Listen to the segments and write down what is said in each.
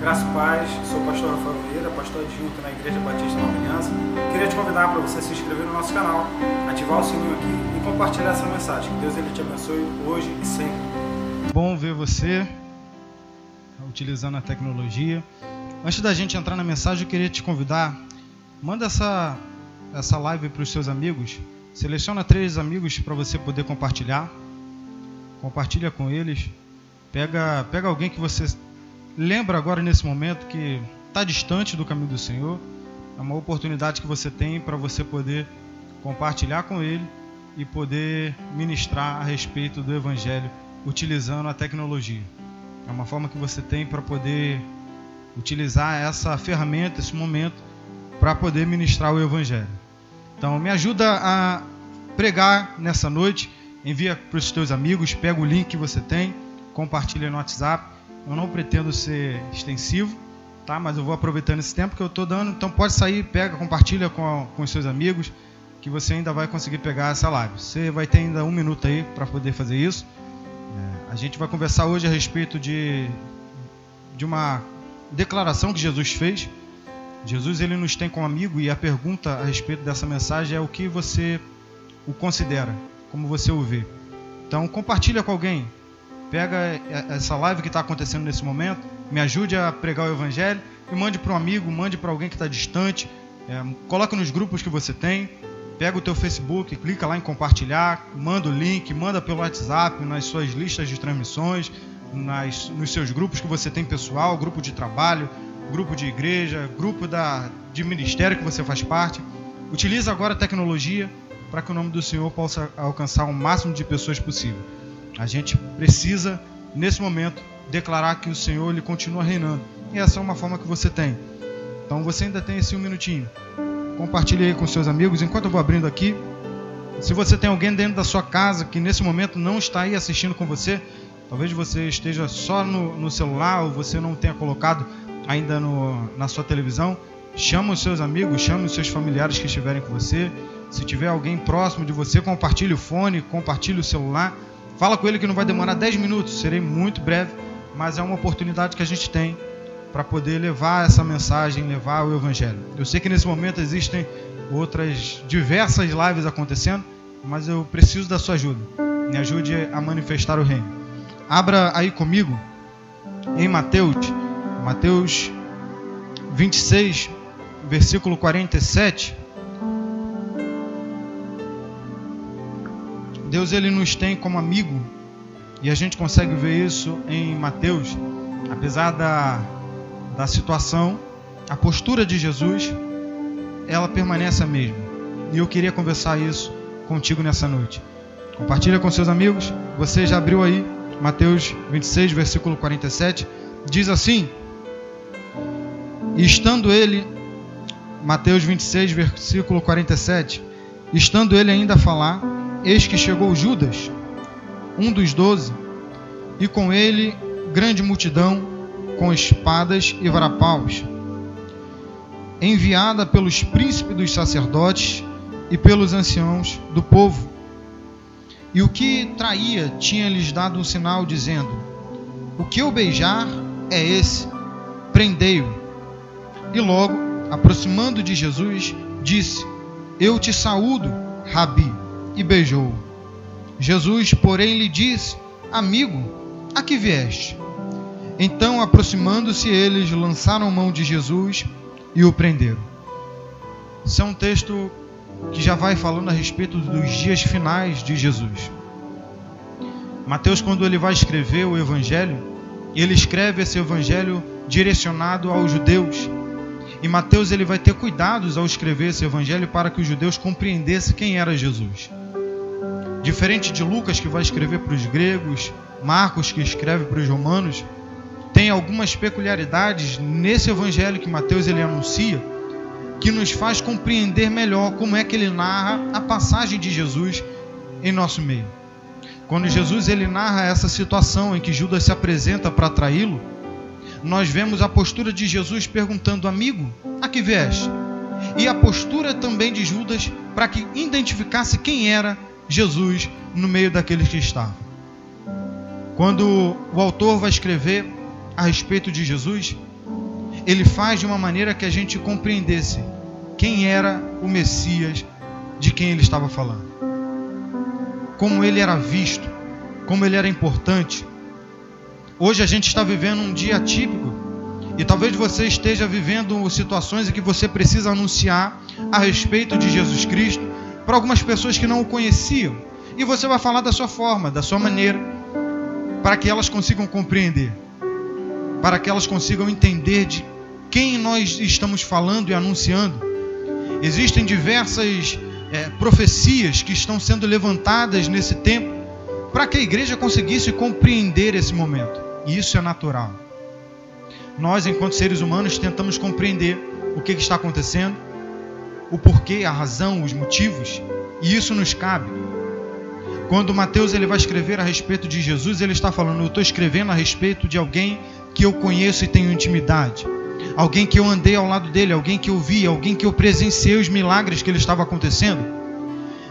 Graça e paz, sou o pastor Rafa Vieira, pastor adjunto na Igreja Batista Nova Aliança. Queria te convidar para você se inscrever no nosso canal, ativar o sininho aqui e compartilhar essa mensagem. Que Deus ele te abençoe hoje e sempre. Bom ver você utilizando a tecnologia. Antes da gente entrar na mensagem, eu queria te convidar, manda essa live para os seus amigos. Seleciona 3 amigos para você poder compartilhar. Compartilha com eles. Pega alguém que você lembra agora nesse momento que está distante do caminho do Senhor. É uma oportunidade que você tem para você poder compartilhar com ele e poder ministrar a respeito do Evangelho utilizando a tecnologia. É uma forma que você tem para poder utilizar essa ferramenta, esse momento, para poder ministrar o Evangelho. Então, me ajuda a pregar nessa noite. Envia para os teus amigos, pega o link que você tem, compartilha no WhatsApp. Eu não pretendo ser extensivo, tá? Mas eu vou aproveitando esse tempo que eu estou dando. Então pode sair, pega, compartilha com os seus amigos, que você ainda vai conseguir pegar essa live. Você vai ter ainda 1 minuto aí para poder fazer isso. A gente vai conversar hoje a respeito de uma declaração que Jesus fez. Jesus, ele nos tem como amigo, e a pergunta a respeito dessa mensagem é: o que você o considera? Como você o vê? Então compartilha com alguém. Pega essa live que está acontecendo nesse momento, me ajude a pregar o Evangelho e mande para um amigo, mande para alguém que está distante, coloque nos grupos que você tem, pega o teu Facebook, clica lá em compartilhar, manda o link, manda pelo WhatsApp, nas suas listas de transmissões, nos seus grupos que você tem pessoal, grupo de trabalho, grupo de igreja, grupo de ministério que você faz parte. Utiliza agora a tecnologia para que o nome do Senhor possa alcançar o máximo de pessoas possível. A gente precisa, nesse momento, declarar que o Senhor ele continua reinando. E essa é uma forma que você tem. Então você ainda tem esse 1 minutinho. Compartilhe aí com seus amigos. Enquanto eu vou abrindo aqui, se você tem alguém dentro da sua casa que nesse momento não está aí assistindo com você, talvez você esteja só no celular, ou você não tenha colocado ainda na sua televisão, chama os seus amigos, chama os seus familiares que estiverem com você. Se tiver alguém próximo de você, compartilhe o fone, compartilhe o celular. Fala com ele que não vai demorar 10 minutos, serei muito breve, mas é uma oportunidade que a gente tem para poder levar essa mensagem, levar o Evangelho. Eu sei que nesse momento existem outras diversas lives acontecendo, mas eu preciso da sua ajuda. Me ajude a manifestar o reino. Abra aí comigo em Mateus 26, versículo 47. Deus ele nos tem como amigo, e a gente consegue ver isso em Mateus. Apesar da situação, a postura de Jesus, ela permanece a mesma. E eu queria conversar isso contigo nessa noite. Compartilha com seus amigos. Você já abriu aí Mateus 26, versículo 47. Diz assim: Mateus 26, versículo 47. Estando ele ainda a falar, eis que chegou Judas, um dos 12, e com ele grande multidão, com espadas e varapaus, enviada pelos príncipes dos sacerdotes e pelos anciãos do povo. E o que traía tinha-lhes dado um sinal, dizendo: o que eu beijar é esse, prendei-o. E logo, aproximando de Jesus, disse: eu te saúdo, Rabi. E beijou-o. Jesus, porém, lhe disse: amigo, a que vieste? Então, aproximando-se eles, lançaram mão de Jesus e o prenderam. Esse é um texto que já vai falando a respeito dos dias finais de Jesus. Mateus, quando ele vai escrever o Evangelho, ele escreve esse Evangelho direcionado aos judeus. E Mateus ele vai ter cuidados ao escrever esse Evangelho para que os judeus compreendessem quem era Jesus. Diferente de Lucas, que vai escrever para os gregos, Marcos, que escreve para os romanos, tem algumas peculiaridades nesse Evangelho que Mateus ele anuncia, que nos faz compreender melhor como é que ele narra a passagem de Jesus em nosso meio. Quando Jesus ele narra essa situação em que Judas se apresenta para traí-lo, nós vemos a postura de Jesus perguntando: amigo, a que vieste? E a postura também de Judas para que identificasse quem era Jesus no meio daqueles que estavam. Quando o autor vai escrever a respeito de Jesus, ele faz de uma maneira que a gente compreendesse quem era o Messias de quem ele estava falando, como ele era visto, como ele era importante. Hoje a gente está vivendo um dia atípico e talvez você esteja vivendo situações em que você precisa anunciar a respeito de Jesus Cristo para algumas pessoas que não o conheciam, e você vai falar da sua forma, da sua maneira, para que elas consigam compreender, para que elas consigam entender de quem nós estamos falando e anunciando. Existem diversas profecias que estão sendo levantadas nesse tempo para que a igreja conseguisse compreender esse momento, e isso é natural. Nós, enquanto seres humanos, tentamos compreender o que está acontecendo, o porquê, a razão, os motivos, e isso nos cabe. Quando Mateus ele vai escrever a respeito de Jesus, ele está falando: eu estou escrevendo a respeito de alguém que eu conheço e tenho intimidade, alguém que eu andei ao lado dele, alguém que eu vi, alguém que eu presenciei os milagres que ele estava acontecendo.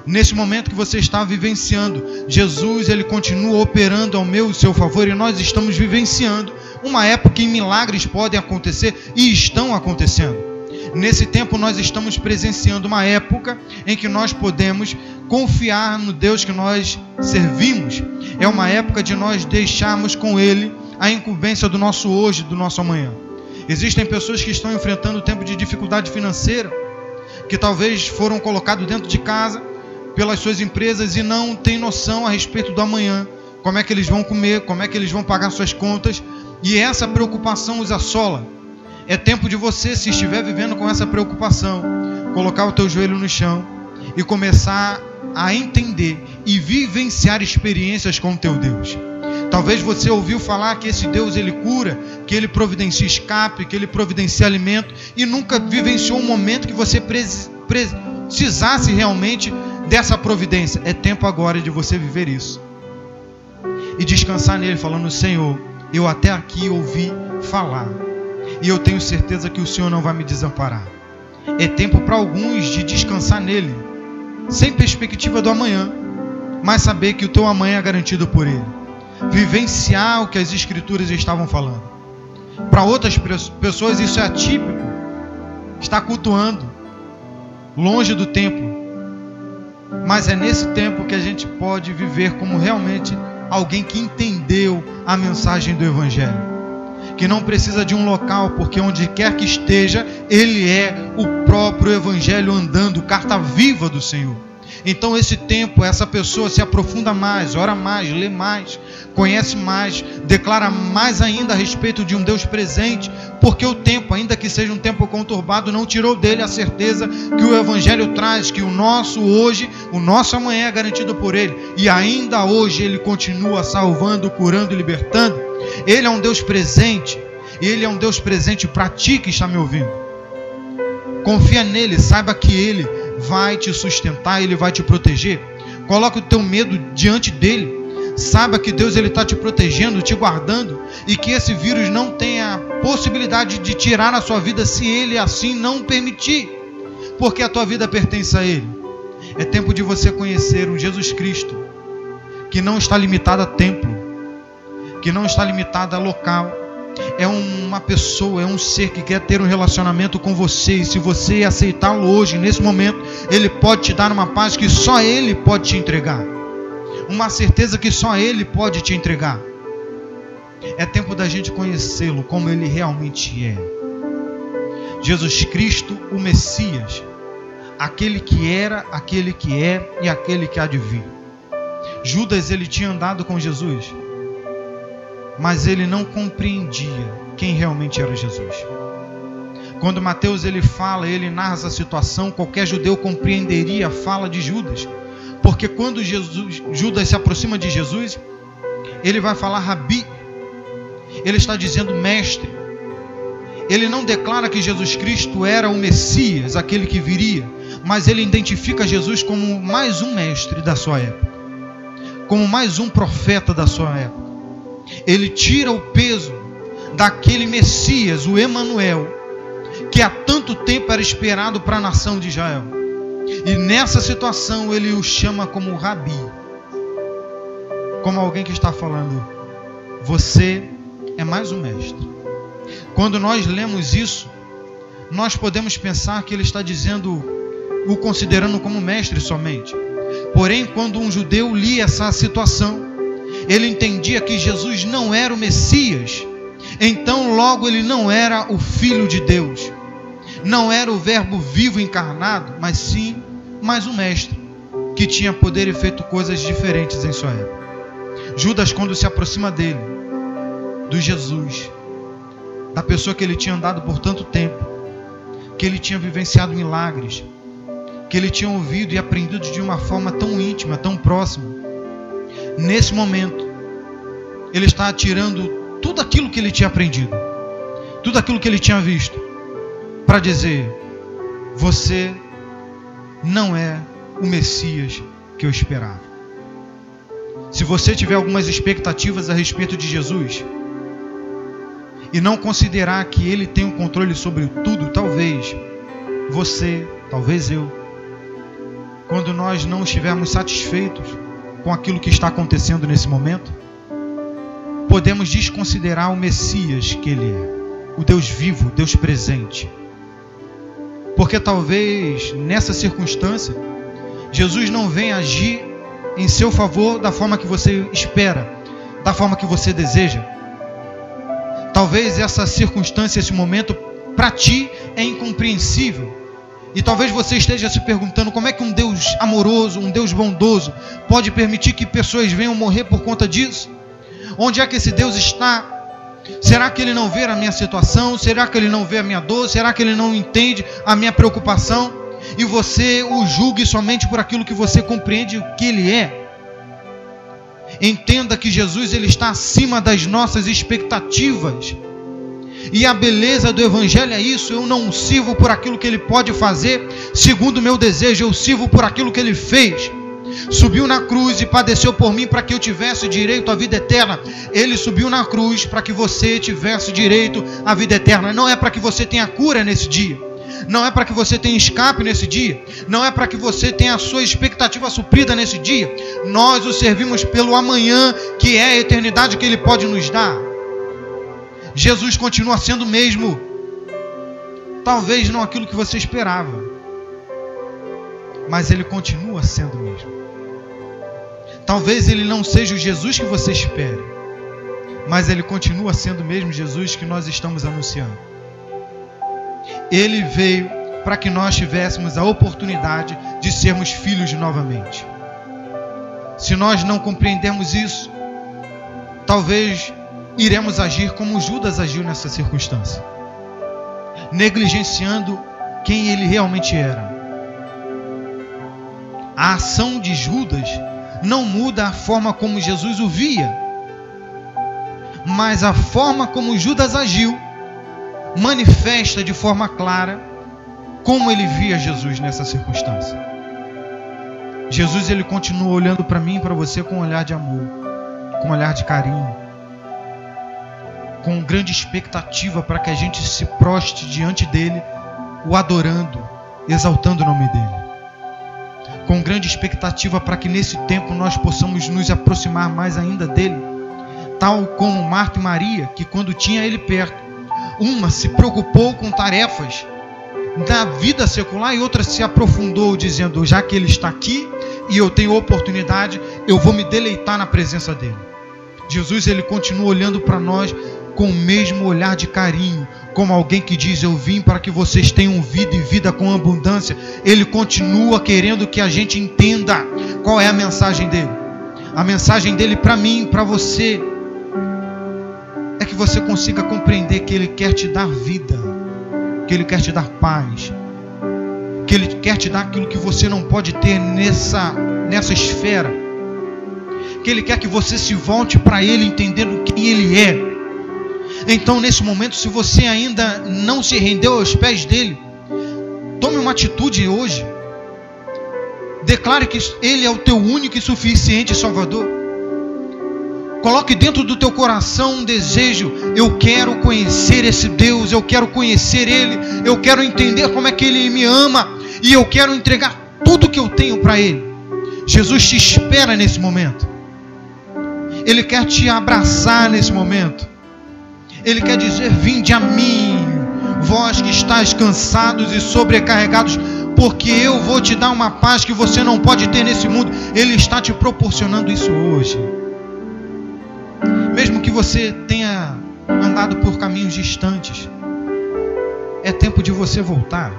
Nesse momento que você está vivenciando, Jesus ele continua operando ao meu e seu favor, e nós estamos vivenciando uma época em que milagres podem acontecer e estão acontecendo. Nesse tempo nós estamos presenciando uma época em que nós podemos confiar no Deus que nós servimos. É uma época de nós deixarmos com ele a incumbência do nosso hoje, do nosso amanhã. Existem pessoas que estão enfrentando um tempo de dificuldade financeira, que talvez foram colocados dentro de casa pelas suas empresas e não têm noção a respeito do amanhã, como é que eles vão comer, como é que eles vão pagar suas contas, e essa preocupação os assola. É tempo de você, se estiver vivendo com essa preocupação, colocar o teu joelho no chão e começar a entender e vivenciar experiências com o teu Deus. Talvez você ouviu falar que esse Deus ele cura, que ele providencia escape, que ele providencia alimento, e nunca vivenciou um momento que você precisasse realmente dessa providência. É tempo agora de você viver isso e descansar nele, falando: Senhor, eu até aqui ouvi falar, e eu tenho certeza que o Senhor não vai me desamparar. É tempo para alguns de descansar nele, sem perspectiva do amanhã, mas saber que o teu amanhã é garantido por ele. Vivenciar o que as escrituras estavam falando. Para outras pessoas isso é atípico, está cultuando, longe do tempo. Mas é nesse tempo que a gente pode viver como realmente alguém que entendeu a mensagem do Evangelho, que não precisa de um local, porque onde quer que esteja, ele é o próprio Evangelho andando, carta viva do Senhor. Então esse tempo, essa pessoa se aprofunda mais, ora mais, lê mais, conhece mais, declara mais ainda a respeito de um Deus presente, porque o tempo, ainda que seja um tempo conturbado, não tirou dele a certeza que o Evangelho traz, que o nosso hoje, o nosso amanhã é garantido por ele, e ainda hoje ele continua salvando, curando e libertando. Ele é um Deus presente, ele é um Deus presente para ti que está me ouvindo. Confia nele, saiba que ele vai te sustentar, ele vai te proteger. Coloca o teu medo diante dele, saiba que Deus ele está te protegendo, te guardando, e que esse vírus não tem a possibilidade de tirar a sua vida se ele assim não permitir, porque a tua vida pertence a ele. É tempo de você conhecer um Jesus Cristo que não está limitado a templo, que não está limitada a local. É uma pessoa, é um ser que quer ter um relacionamento com você, e se você aceitá-lo hoje, nesse momento, ele pode te dar uma paz que só ele pode te entregar, uma certeza que só ele pode te entregar. É tempo da gente conhecê-lo como ele realmente é. Jesus Cristo, o Messias, aquele que era, aquele que é e aquele que há de vir. Judas ele tinha andado com Jesus, mas ele não compreendia quem realmente era Jesus. Quando Mateus ele fala, ele narra essa situação, qualquer judeu compreenderia a fala de Judas, porque quando Judas se aproxima de Jesus, ele vai falar Rabi, ele está dizendo mestre. Ele não declara que Jesus Cristo era o Messias, aquele que viria, mas ele identifica Jesus como mais um mestre da sua época, como mais um profeta da sua época. Ele tira o peso daquele Messias, o Emanuel, que há tanto tempo era esperado para a nação de Israel. E nessa situação ele o chama como Rabi, como alguém que está falando: você é mais um mestre. Quando nós lemos isso, nós podemos pensar que ele está dizendo, o considerando como mestre somente. Porém, quando um judeu lia essa situação, ele entendia que Jesus não era o Messias. Então, logo, ele não era o Filho de Deus. Não era o Verbo vivo encarnado, mas sim, mais um mestre, que tinha poder e feito coisas diferentes em sua época. Judas, quando se aproxima dele, do Jesus, da pessoa que ele tinha andado por tanto tempo, que ele tinha vivenciado milagres, que ele tinha ouvido e aprendido de uma forma tão íntima, tão próxima. Nesse momento, ele está tirando tudo aquilo que ele tinha aprendido, tudo aquilo que ele tinha visto, para dizer: você não é o Messias que eu esperava. Se você tiver algumas expectativas a respeito de Jesus e não considerar que ele tem o controle sobre tudo, talvez você, talvez eu, quando nós não estivermos satisfeitos com aquilo que está acontecendo nesse momento, podemos desconsiderar o Messias que ele é, o Deus vivo, o Deus presente. Porque talvez nessa circunstância Jesus não venha agir em seu favor da forma que você espera, da forma que você deseja. Talvez essa circunstância, esse momento, para ti é incompreensível. E talvez você esteja se perguntando como é que um Deus amoroso, um Deus bondoso, pode permitir que pessoas venham morrer por conta disso? Onde é que esse Deus está? Será que ele não vê a minha situação? Será que ele não vê a minha dor? Será que ele não entende a minha preocupação? E você o julgue somente por aquilo que você compreende o que ele é. Entenda que Jesus, ele está acima das nossas expectativas. E a beleza do evangelho é isso: eu não sirvo por aquilo que ele pode fazer segundo o meu desejo, eu sirvo por aquilo que ele fez. Subiu na cruz e padeceu por mim para que eu tivesse direito à vida eterna. Ele subiu na cruz para que você tivesse direito à vida eterna. Não é para que você tenha cura nesse dia, não é para que você tenha escape nesse dia, não é para que você tenha a sua expectativa suprida nesse dia. Nós o servimos pelo amanhã, que é a eternidade que ele pode nos dar. Jesus continua sendo o mesmo, talvez não aquilo que você esperava, mas ele continua sendo o mesmo. Talvez ele não seja o Jesus que você espere, mas ele continua sendo o mesmo Jesus que nós estamos anunciando. Ele veio para que nós tivéssemos a oportunidade de sermos filhos novamente. Se nós não compreendermos isso, talvez iremos agir como Judas agiu nessa circunstância, negligenciando quem ele realmente era. A ação de Judas não muda a forma como Jesus o via, mas a forma como Judas agiu manifesta de forma clara como ele via Jesus nessa circunstância. Jesus, ele continua olhando para mim e para você com um olhar de amor, com um olhar de carinho, com grande expectativa para que a gente se proste diante dele, o adorando, exaltando o nome dele, com grande expectativa para que nesse tempo nós possamos nos aproximar mais ainda dele, tal como Marta e Maria, que quando tinha ele perto, uma se preocupou com tarefas da vida secular e outra se aprofundou dizendo: já que ele está aqui e eu tenho oportunidade, eu vou me deleitar na presença dele. Jesus, ele continua olhando para nós com o mesmo olhar de carinho, como alguém que diz: eu vim para que vocês tenham vida e vida com abundância. Ele continua querendo que a gente entenda qual é a mensagem dele. A mensagem dele para mim, para você, é que você consiga compreender que ele quer te dar vida, que ele quer te dar paz, que ele quer te dar aquilo que você não pode ter nessa esfera, que ele quer que você se volte para ele entendendo quem ele é. Então, nesse momento, se você ainda não se rendeu aos pés dele, tome uma atitude hoje. Declare que ele é o teu único e suficiente Salvador. Coloque dentro do teu coração um desejo: eu quero conhecer esse Deus, eu quero conhecer ele, eu quero entender como é que ele me ama, e eu quero entregar tudo que eu tenho para ele. Jesus te espera nesse momento. Ele quer te abraçar nesse momento. Ele quer dizer: vinde a mim, vós que estáis cansados e sobrecarregados, porque eu vou te dar uma paz que você não pode ter nesse mundo. Ele está te proporcionando isso hoje. Mesmo que você tenha andado por caminhos distantes, é tempo de você voltar.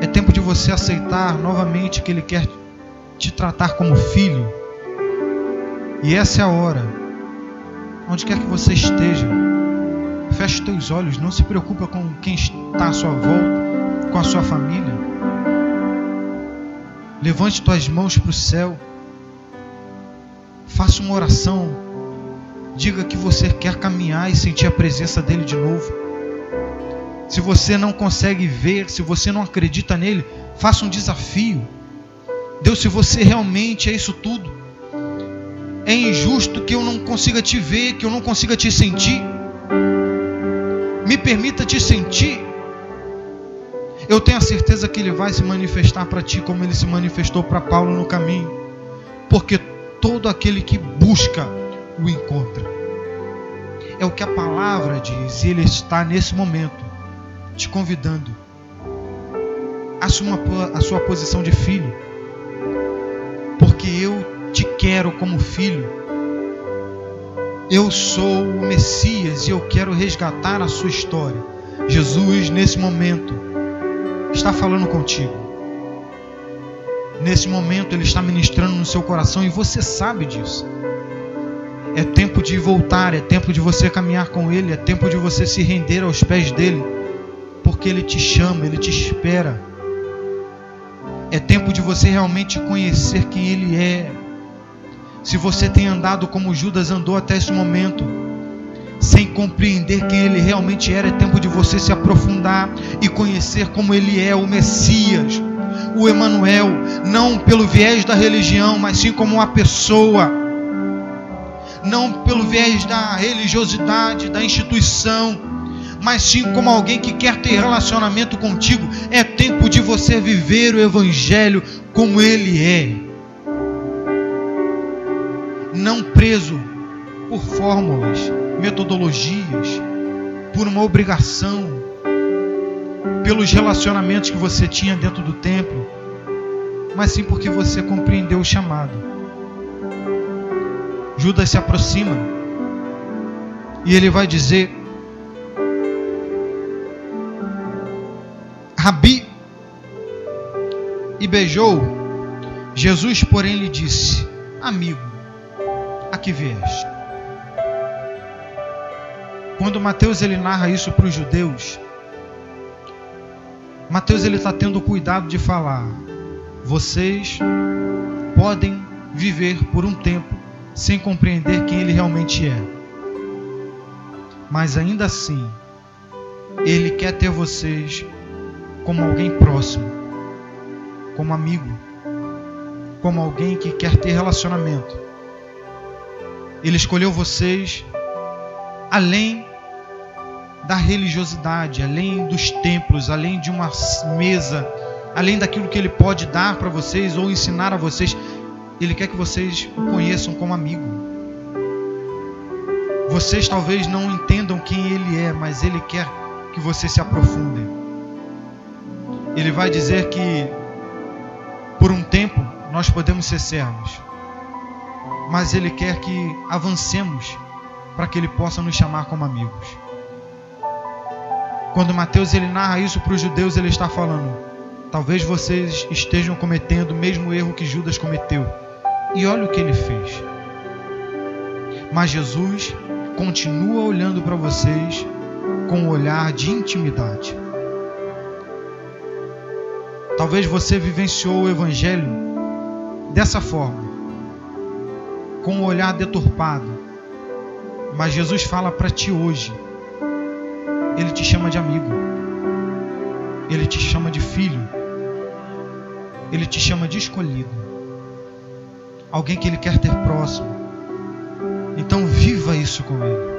É tempo de você aceitar novamente que Ele quer te tratar como filho. E essa é a hora. Onde quer que você esteja, feche os teus olhos. Não se preocupa com quem está à sua volta, com a sua família. Levante tuas mãos para o céu. Faça uma oração. Diga que você quer caminhar e sentir a presença dEle de novo. Se você não consegue ver, se você não acredita nele, faça um desafio. Deus, se você realmente é isso tudo, é injusto que eu não consiga te ver, que eu não consiga te sentir. Me permita te sentir. Eu tenho a certeza que Ele vai se manifestar para ti, como Ele se manifestou para Paulo no caminho. Porque todo aquele que busca, o encontra. É o que a palavra diz. E Ele está nesse momento te convidando. Assuma a sua posição de filho. Porque eu te quero como filho. Eu sou o Messias e eu quero resgatar a sua história. Jesus, nesse momento, está falando contigo. Nesse momento, Ele está ministrando no seu coração e você sabe disso. É tempo de voltar, é tempo de você caminhar com Ele, é tempo de você se render aos pés dEle, porque Ele te chama, Ele te espera. É tempo de você realmente conhecer quem Ele é. Se você tem andado como Judas andou até esse momento, sem compreender quem ele realmente era, é tempo de você se aprofundar e conhecer como ele é, o Messias, o Emanuel, não pelo viés da religião, mas sim como uma pessoa, não pelo viés da religiosidade, da instituição, mas sim como alguém que quer ter relacionamento contigo. É tempo de você viver o Evangelho como ele é. Não preso por fórmulas, metodologias, por uma obrigação, pelos relacionamentos que você tinha dentro do templo, mas sim porque você compreendeu o chamado. Judas se aproxima e ele vai dizer: Rabi, e beijou. Jesus, porém, lhe disse: Amigo, a que vieste? Quando Mateus ele narra isso para os judeus, Mateus ele está tendo cuidado de falar: vocês podem viver por um tempo sem compreender quem ele realmente é, mas ainda assim ele quer ter vocês como alguém próximo, como amigo, como alguém que quer ter relacionamento. Ele escolheu vocês além da religiosidade, além dos templos, além de uma mesa, além daquilo que ele pode dar para vocês ou ensinar a vocês. Ele quer que vocês o conheçam como amigo. Vocês talvez não entendam quem ele é, mas ele quer que vocês se aprofundem. Ele vai dizer que por um tempo nós podemos ser servos, mas ele quer que avancemos para que ele possa nos chamar como amigos. Quando Mateus ele narra isso para os judeus, ele está falando: talvez vocês estejam cometendo o mesmo erro que Judas cometeu. E olha o que ele fez. Mas Jesus continua olhando para vocês com um olhar de intimidade. Talvez você vivenciou o Evangelho dessa forma, com um olhar deturpado, mas Jesus fala para ti hoje. Ele te chama de amigo, ele te chama de filho, ele te chama de escolhido, alguém que ele quer ter próximo. Então viva isso com ele,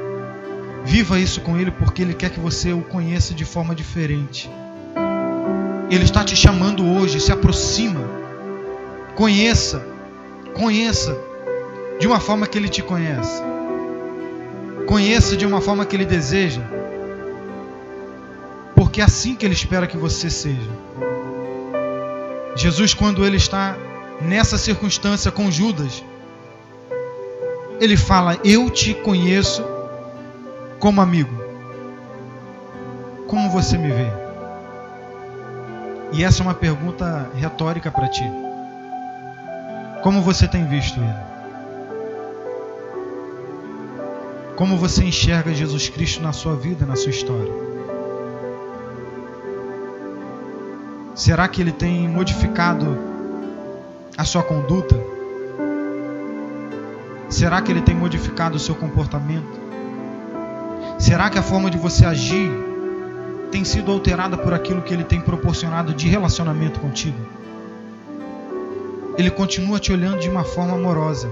viva isso com ele, porque ele quer que você o conheça de forma diferente. Ele está te chamando hoje. Se aproxima, conheça de uma forma que ele te conhece. Conheça de uma forma que ele deseja. porque é assim que Ele espera que você seja. Jesus, quando Ele está nessa circunstância com Judas, Ele fala: eu te conheço como amigo, como você me vê? E essa é uma pergunta retórica para ti. Como você tem visto Ele? Como você enxerga Jesus Cristo na sua vida, na sua história? Será que Ele tem modificado a sua conduta? Será que Ele tem modificado o seu comportamento? Será que a forma de você agir tem sido alterada por aquilo que Ele tem proporcionado de relacionamento contigo? Ele continua te olhando de uma forma amorosa.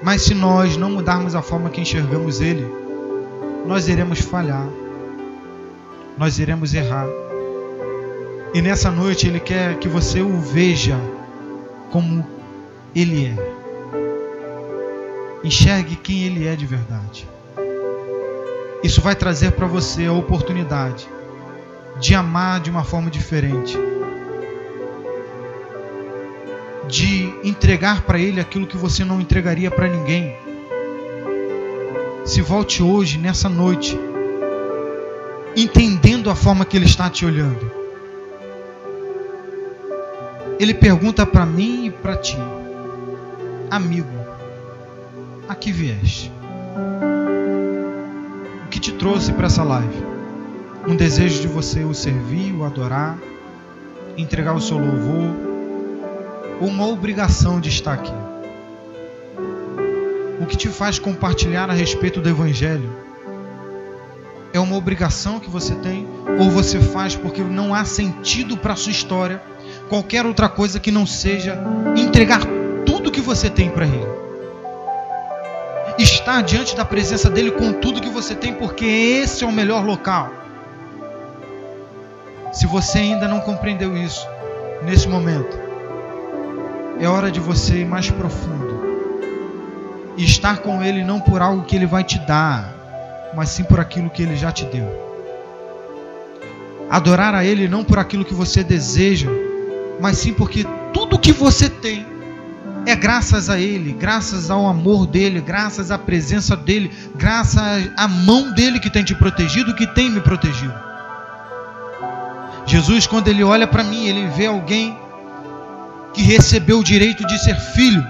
Mas se nós não mudarmos a forma que enxergamos Ele, nós iremos falhar, nós iremos errar. E nessa noite Ele quer que você o veja como Ele é. Enxergue quem Ele é de verdade. Isso vai trazer para você a oportunidade de amar de uma forma diferente, de entregar para Ele aquilo que você não entregaria para ninguém. Se volte hoje, nessa noite, entendendo a forma que Ele está te olhando. Ele pergunta para mim e para ti: amigo, a que vieste? O que te trouxe para essa live? Um desejo de você o servir, o adorar, entregar o seu louvor, uma obrigação de estar aqui? O que te faz compartilhar a respeito do Evangelho? É uma obrigação que você tem, ou você faz porque não há sentido para a sua história, qualquer outra coisa que não seja entregar tudo que você tem para Ele? Estar diante da presença dEle com tudo que você tem, porque esse é o melhor local. Se você ainda não compreendeu isso, nesse momento, é hora de você ir mais profundo e estar com Ele, não por algo que Ele vai te dar, mas sim por aquilo que Ele já te deu. Adorar a Ele não por aquilo que você deseja, mas sim porque tudo que você tem é graças a Ele, graças ao amor dEle, graças à presença dEle, graças à mão dEle que tem te protegido, que tem me protegido. Jesus, quando Ele olha para mim, Ele vê alguém que recebeu o direito de ser filho.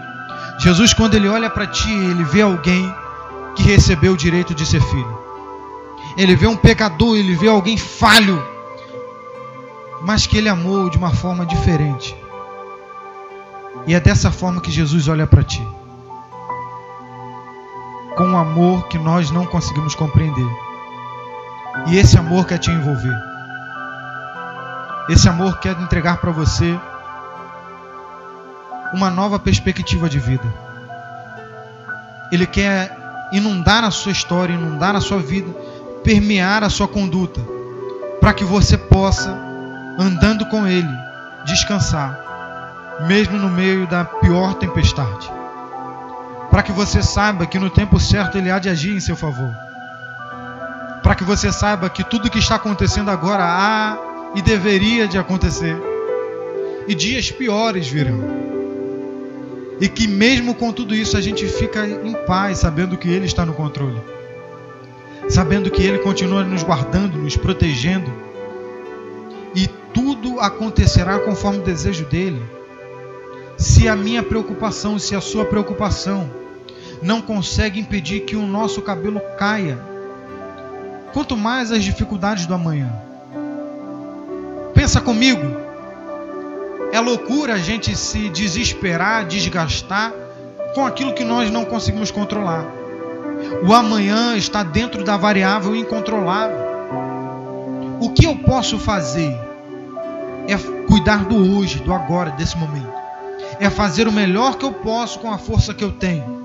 Jesus, quando Ele olha para ti, Ele vê alguém que recebeu o direito de ser filho. Ele vê um pecador, Ele vê alguém falho, mas que Ele amou de uma forma diferente. E é dessa forma que Jesus olha para ti, com um amor que nós não conseguimos compreender. E esse amor quer te envolver. Esse amor quer entregar para você uma nova perspectiva de vida. Ele quer inundar a sua história, inundar a sua vida, permear a sua conduta, para que você possa, andando com Ele, descansar, mesmo no meio da pior tempestade, para que você saiba que no tempo certo Ele há de agir em seu favor, para que você saiba que tudo que está acontecendo agora há e deveria de acontecer, e dias piores virão. E que mesmo com tudo isso a gente fica em paz, sabendo que Ele está no controle, sabendo que Ele continua nos guardando, nos protegendo, e tudo acontecerá conforme o desejo dEle. Se a minha preocupação, se a sua preocupação não consegue impedir que o nosso cabelo caia, quanto mais as dificuldades do amanhã. Pensa comigo. É loucura a gente se desesperar, desgastar com aquilo que nós não conseguimos controlar. O amanhã está dentro da variável incontrolável. O que eu posso fazer é cuidar do hoje, do agora, desse momento. É fazer o melhor que eu posso com a força que eu tenho.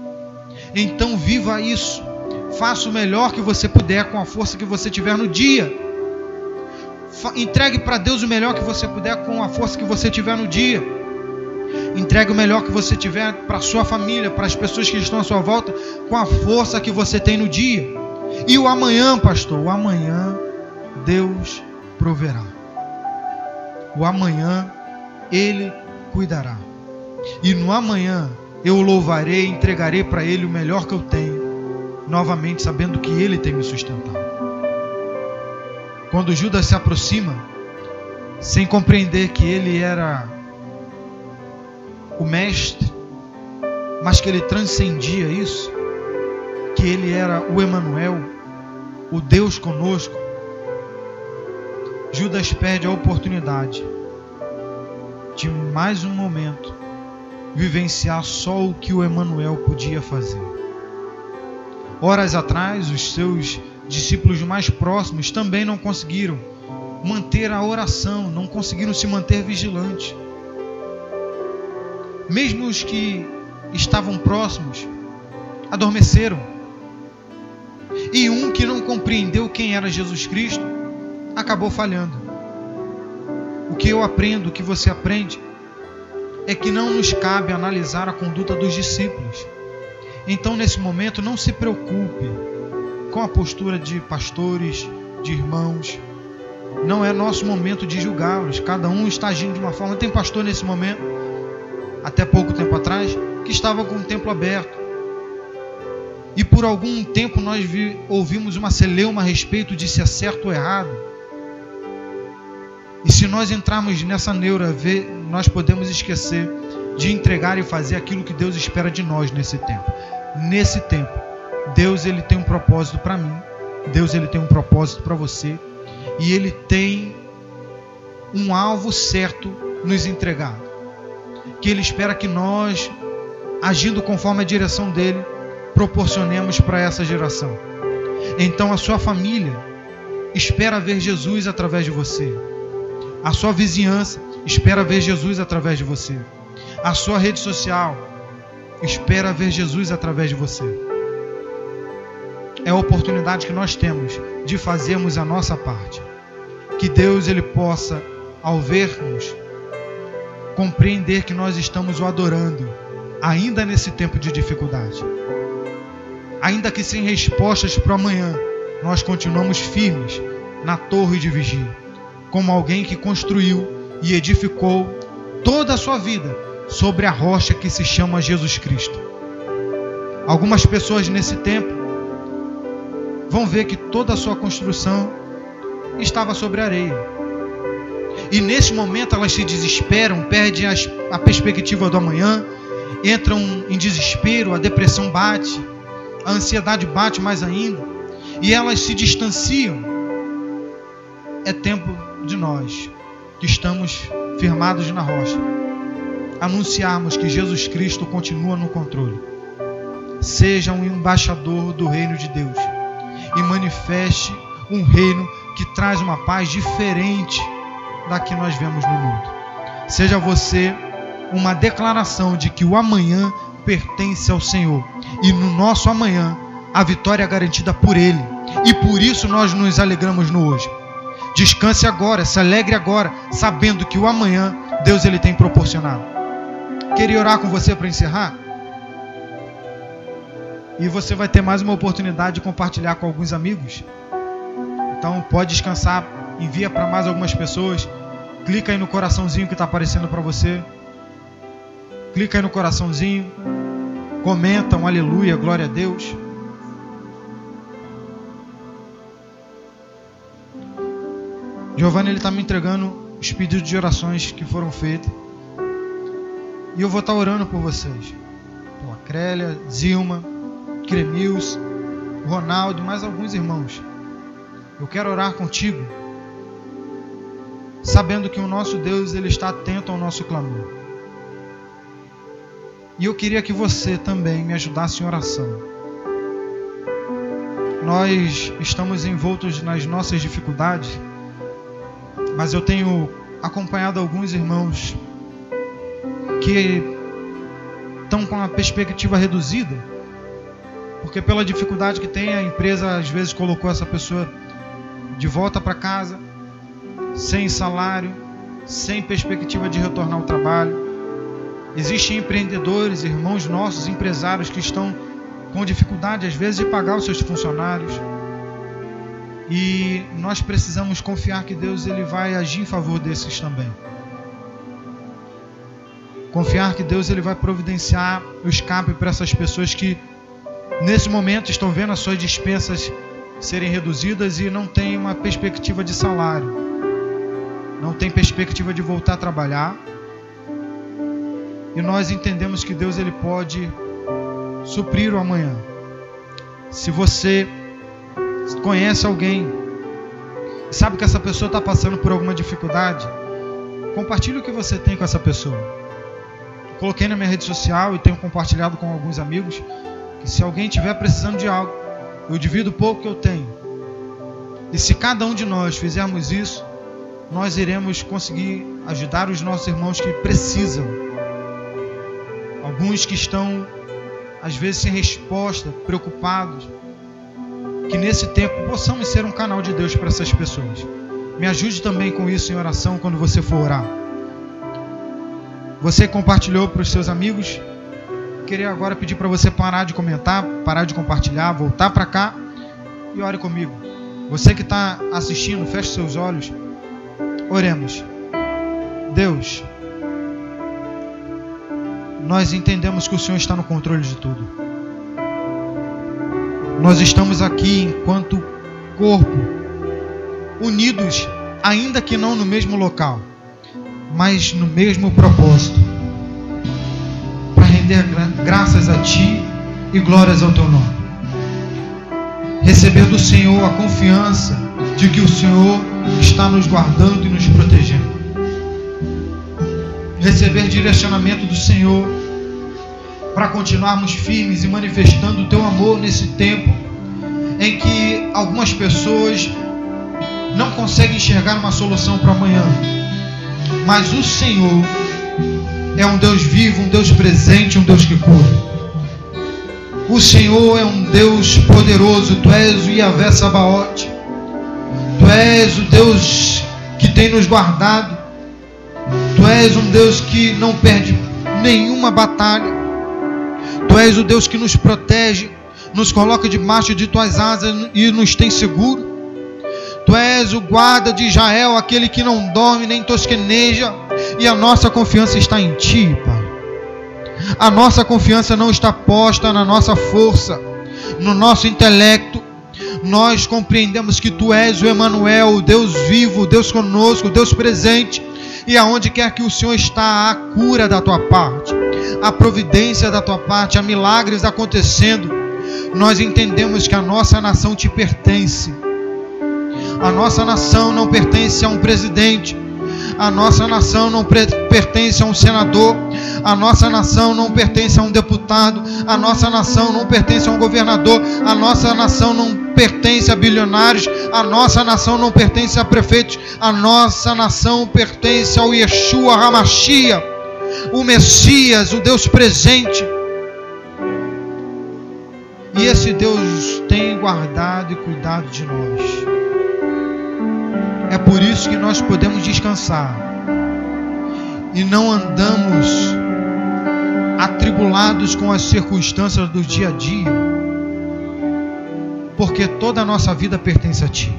Então viva isso. Faça o melhor que você puder com a força que você tiver no dia. Entregue para Deus o melhor que você puder com a força que você tiver no dia. Entregue o melhor que você tiver para a sua família, para as pessoas que estão à sua volta, com a força que você tem no dia. E o amanhã, pastor, o amanhã Deus proverá. O amanhã Ele cuidará. E no amanhã eu louvarei, entregarei para Ele o melhor que eu tenho, novamente sabendo que Ele tem me sustentado. Quando Judas se aproxima, sem compreender que ele era o mestre, mas que ele transcendia isso, que ele era o Emanuel, o Deus conosco, Judas perde a oportunidade de mais um momento vivenciar só o que o Emanuel podia fazer. Horas atrás, os seus discípulos mais próximos também não conseguiram manter a oração, não conseguiram se manter vigilantes. Mesmo os que estavam próximos adormeceram. E um que não compreendeu quem era Jesus Cristo acabou falhando. O que eu aprendo, o que você aprende, é que não nos cabe analisar a conduta dos discípulos. Então, nesse momento, não se preocupe com a postura de pastores, de irmãos. Não é nosso momento de julgá-los. Cada um está agindo de uma forma. Tem pastor nesse momento, até pouco tempo atrás, que estava com o templo aberto. E por algum tempo nós ouvimos uma celeuma a respeito de se é certo ou errado. E se nós entrarmos nessa neura, nós podemos esquecer de entregar e fazer aquilo que Deus espera de nós nesse tempo. Nesse tempo, Deus, ele tem um propósito para mim. Deus, ele tem um propósito para você. E ele tem um alvo certo nos entregar, que ele espera que nós, agindo conforme a direção dele, proporcionemos para essa geração. Então a sua família espera ver Jesus através de você. A sua vizinhança espera ver Jesus através de você. A sua rede social espera ver Jesus através de você. É a oportunidade que nós temos de fazermos a nossa parte. Que Deus, ele possa, ao vermos, compreender que nós estamos o adorando, ainda nesse tempo de dificuldade. Ainda que sem respostas para o amanhã, nós continuamos firmes na torre de vigia, como alguém que construiu e edificou toda a sua vida sobre a rocha que se chama Jesus Cristo. Algumas pessoas nesse tempo vão ver que toda a sua construção estava sobre areia. E nesse momento elas se desesperam, perdem a perspectiva do amanhã, entram em desespero, a depressão bate, a ansiedade bate mais ainda, e elas se distanciam. É tempo de nós, que estamos firmados na rocha, anunciarmos que Jesus Cristo continua no controle. Seja um embaixador do reino de Deus e manifeste um reino que traz uma paz diferente da que nós vemos no mundo. Seja você uma declaração de que o amanhã pertence ao Senhor, e no nosso amanhã a vitória é garantida por Ele, e por isso nós nos alegramos no hoje. Descanse agora, se alegre agora, sabendo que o amanhã Deus, ele tem proporcionado. Queria orar com você para encerrar. E você vai ter mais uma oportunidade de compartilhar com alguns amigos. Então pode descansar, envia para mais algumas pessoas. Clica aí no coraçãozinho que está aparecendo para você. Clica aí no coraçãozinho. Comenta um aleluia, glória a Deus. Giovanni, ele está me entregando os pedidos de orações que foram feitos. E eu vou estar orando por vocês. Pela Crélia, Zilma, Kremil, Ronaldo, mais alguns irmãos. Eu quero orar contigo, sabendo que o nosso Deus, ele está atento ao nosso clamor. E eu queria que você também me ajudasse em oração. Nós estamos envoltos nas nossas dificuldades, mas eu tenho acompanhado alguns irmãos que estão com a perspectiva reduzida, porque pela dificuldade que tem, a empresa às vezes colocou essa pessoa de volta para casa, sem salário, sem perspectiva de retornar ao trabalho. Existem empreendedores, irmãos nossos, empresários que estão com dificuldade às vezes de pagar os seus funcionários. E nós precisamos confiar que Deus ele vai agir em favor desses também. Confiar que Deus ele vai providenciar o escape para essas pessoas que nesse momento estão vendo as suas despesas serem reduzidas e não tem uma perspectiva de salário, não tem perspectiva de voltar a trabalhar. E nós entendemos que Deus ele pode suprir o amanhã. Se você conhece alguém, sabe que essa pessoa está passando por alguma dificuldade, compartilhe o que você tem com essa pessoa. Coloquei na minha rede social e tenho compartilhado com alguns amigos que se alguém estiver precisando de algo, eu divido o pouco que eu tenho. E se cada um de nós fizermos isso, nós iremos conseguir ajudar os nossos irmãos que precisam. Alguns que estão, às vezes, sem resposta, preocupados. Que nesse tempo possamos ser um canal de Deus para essas pessoas. Me ajude também com isso em oração quando você for orar. Você compartilhou para os seus amigos. Queria agora pedir para você parar de comentar, parar de compartilhar, voltar para cá e ore comigo. Você que está assistindo, feche seus olhos. Oremos. Deus, nós entendemos que o Senhor está no controle de tudo. Nós estamos aqui enquanto corpo, unidos, ainda que não no mesmo local, mas no mesmo propósito, para render graças a Ti e glórias ao Teu nome. Receber do Senhor a confiança de que o Senhor está nos guardando e nos protegendo. Receber direcionamento do Senhor para continuarmos firmes e manifestando o Teu amor nesse tempo em que algumas pessoas não conseguem enxergar uma solução para amanhã. Mas o Senhor é um Deus vivo, um Deus presente, um Deus que cura. O Senhor é um Deus poderoso. Tu és o Yavé Sabaote. Tu és o Deus que tem nos guardado. Tu és um Deus que não perde nenhuma batalha. Tu és o Deus que nos protege, nos coloca debaixo de Tuas asas e nos tem seguro. Tu és o guarda de Israel, aquele que não dorme nem tosqueneja, e a nossa confiança está em Ti, Pai. A nossa confiança não está posta na nossa força, no nosso intelecto. Nós compreendemos que Tu és o Emanuel, o Deus vivo, o Deus conosco, o Deus presente, e aonde quer que o Senhor está, há cura da Tua parte, há providência da Tua parte, há milagres acontecendo. Nós entendemos que a nossa nação Te pertence. A nossa nação não pertence a um presidente. A nossa nação não pertence a um senador. A nossa nação não pertence a um deputado. A nossa nação não pertence a um governador. A nossa nação não pertence a bilionários. A nossa nação não pertence a prefeitos. A nossa nação pertence ao Yeshua HaMashiach, o Messias, o Deus presente. E esse Deus tem guardado e cuidado de nós. É por isso que nós podemos descansar e não andamos atribulados com as circunstâncias do dia a dia, porque toda a nossa vida pertence a Ti.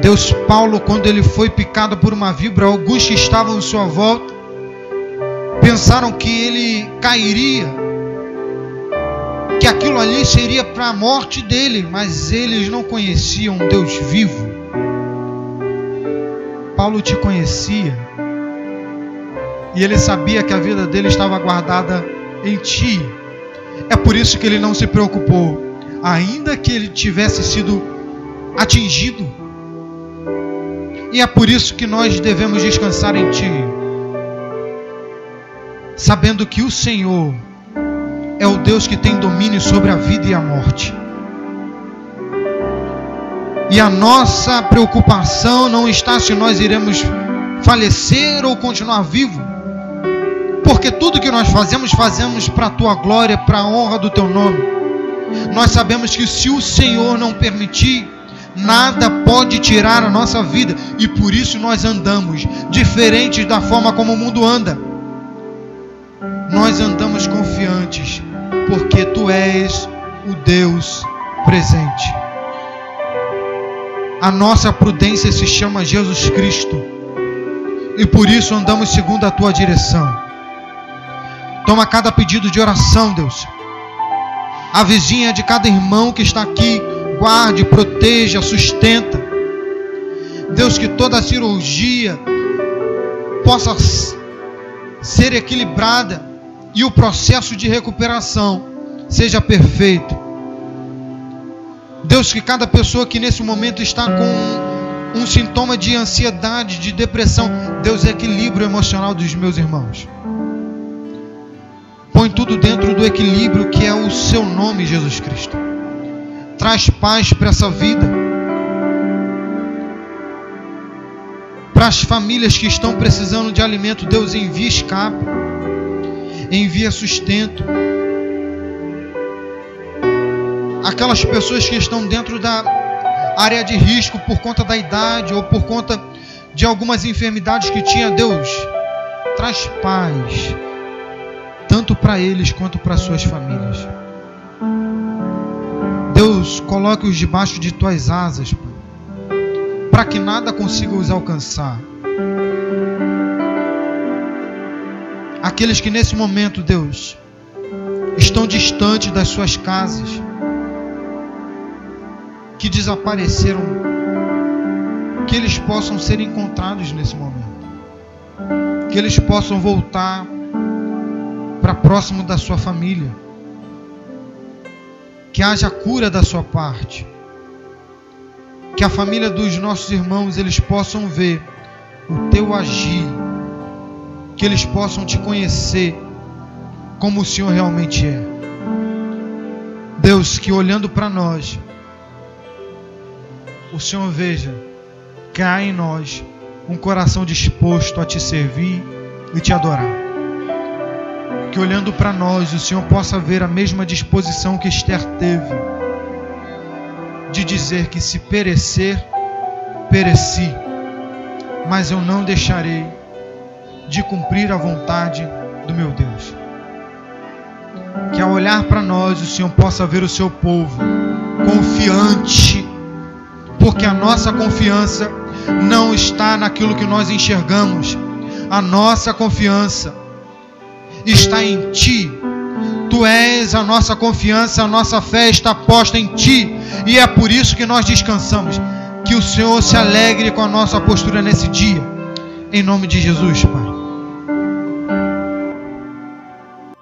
Deus, Paulo, quando ele foi picado por uma víbora, alguns que estavam em sua volta pensaram que ele cairia, que aquilo ali seria para a morte dele, mas eles não conheciam Deus vivo. Paulo Te conhecia e ele sabia que a vida dele estava guardada em Ti. É por isso que ele não se preocupou, ainda que ele tivesse sido atingido. E é por isso que nós devemos descansar em Ti, sabendo que o Senhor é o Deus que tem domínio sobre a vida e a morte. E a nossa preocupação não está se nós iremos falecer ou continuar vivo, porque tudo que nós fazemos, fazemos para a Tua glória, para a honra do Teu nome. Nós sabemos que se o Senhor não permitir, nada pode tirar a nossa vida, e por isso nós andamos diferentes da forma como o mundo anda. Nós andamos confiantes, porque Tu és o Deus presente. A nossa prudência se chama Jesus Cristo, e por isso andamos segundo a tua direção. Toma cada pedido de oração, Deus. A vizinha de cada irmão que está aqui, guarde, proteja, sustenta. Deus, que toda a cirurgia possa ser equilibrada e o processo de recuperação seja perfeito. Deus, que cada pessoa que nesse momento está com um sintoma de ansiedade, de depressão, Deus, equilíbrio emocional dos meus irmãos. Põe tudo dentro do equilíbrio que é o seu nome, Jesus Cristo. Traz paz para essa vida, para as famílias que estão precisando de alimento. Deus, envia escape, envia sustento. Aquelas pessoas que estão dentro da área de risco por conta da idade ou por conta de algumas enfermidades que tinha, Deus, traz paz, tanto para eles quanto para suas famílias. Deus, coloque-os debaixo de tuas asas, para que nada consiga os alcançar. Aqueles que nesse momento, Deus, estão distantes das suas casas, que desapareceram, que eles possam ser encontrados nesse momento, que eles possam voltar para próximo da sua família, que haja cura da sua parte, que a família dos nossos irmãos, eles possam ver o teu agir, que eles possam te conhecer como o Senhor realmente é. Deus, que olhando para nós, o Senhor veja que há em nós um coração disposto a te servir e te adorar. Que olhando para nós, o Senhor possa ver a mesma disposição que Esther teve, de dizer que se perecer, pereci, mas eu não deixarei de cumprir a vontade do meu Deus. Que ao olhar para nós, o Senhor possa ver o seu povo confiante, porque a nossa confiança não está naquilo que nós enxergamos. A nossa confiança está em Ti. Tu és a nossa confiança, a nossa fé está posta em Ti, e é por isso que nós descansamos. Que o Senhor se alegre com a nossa postura nesse dia, em nome de Jesus, Pai.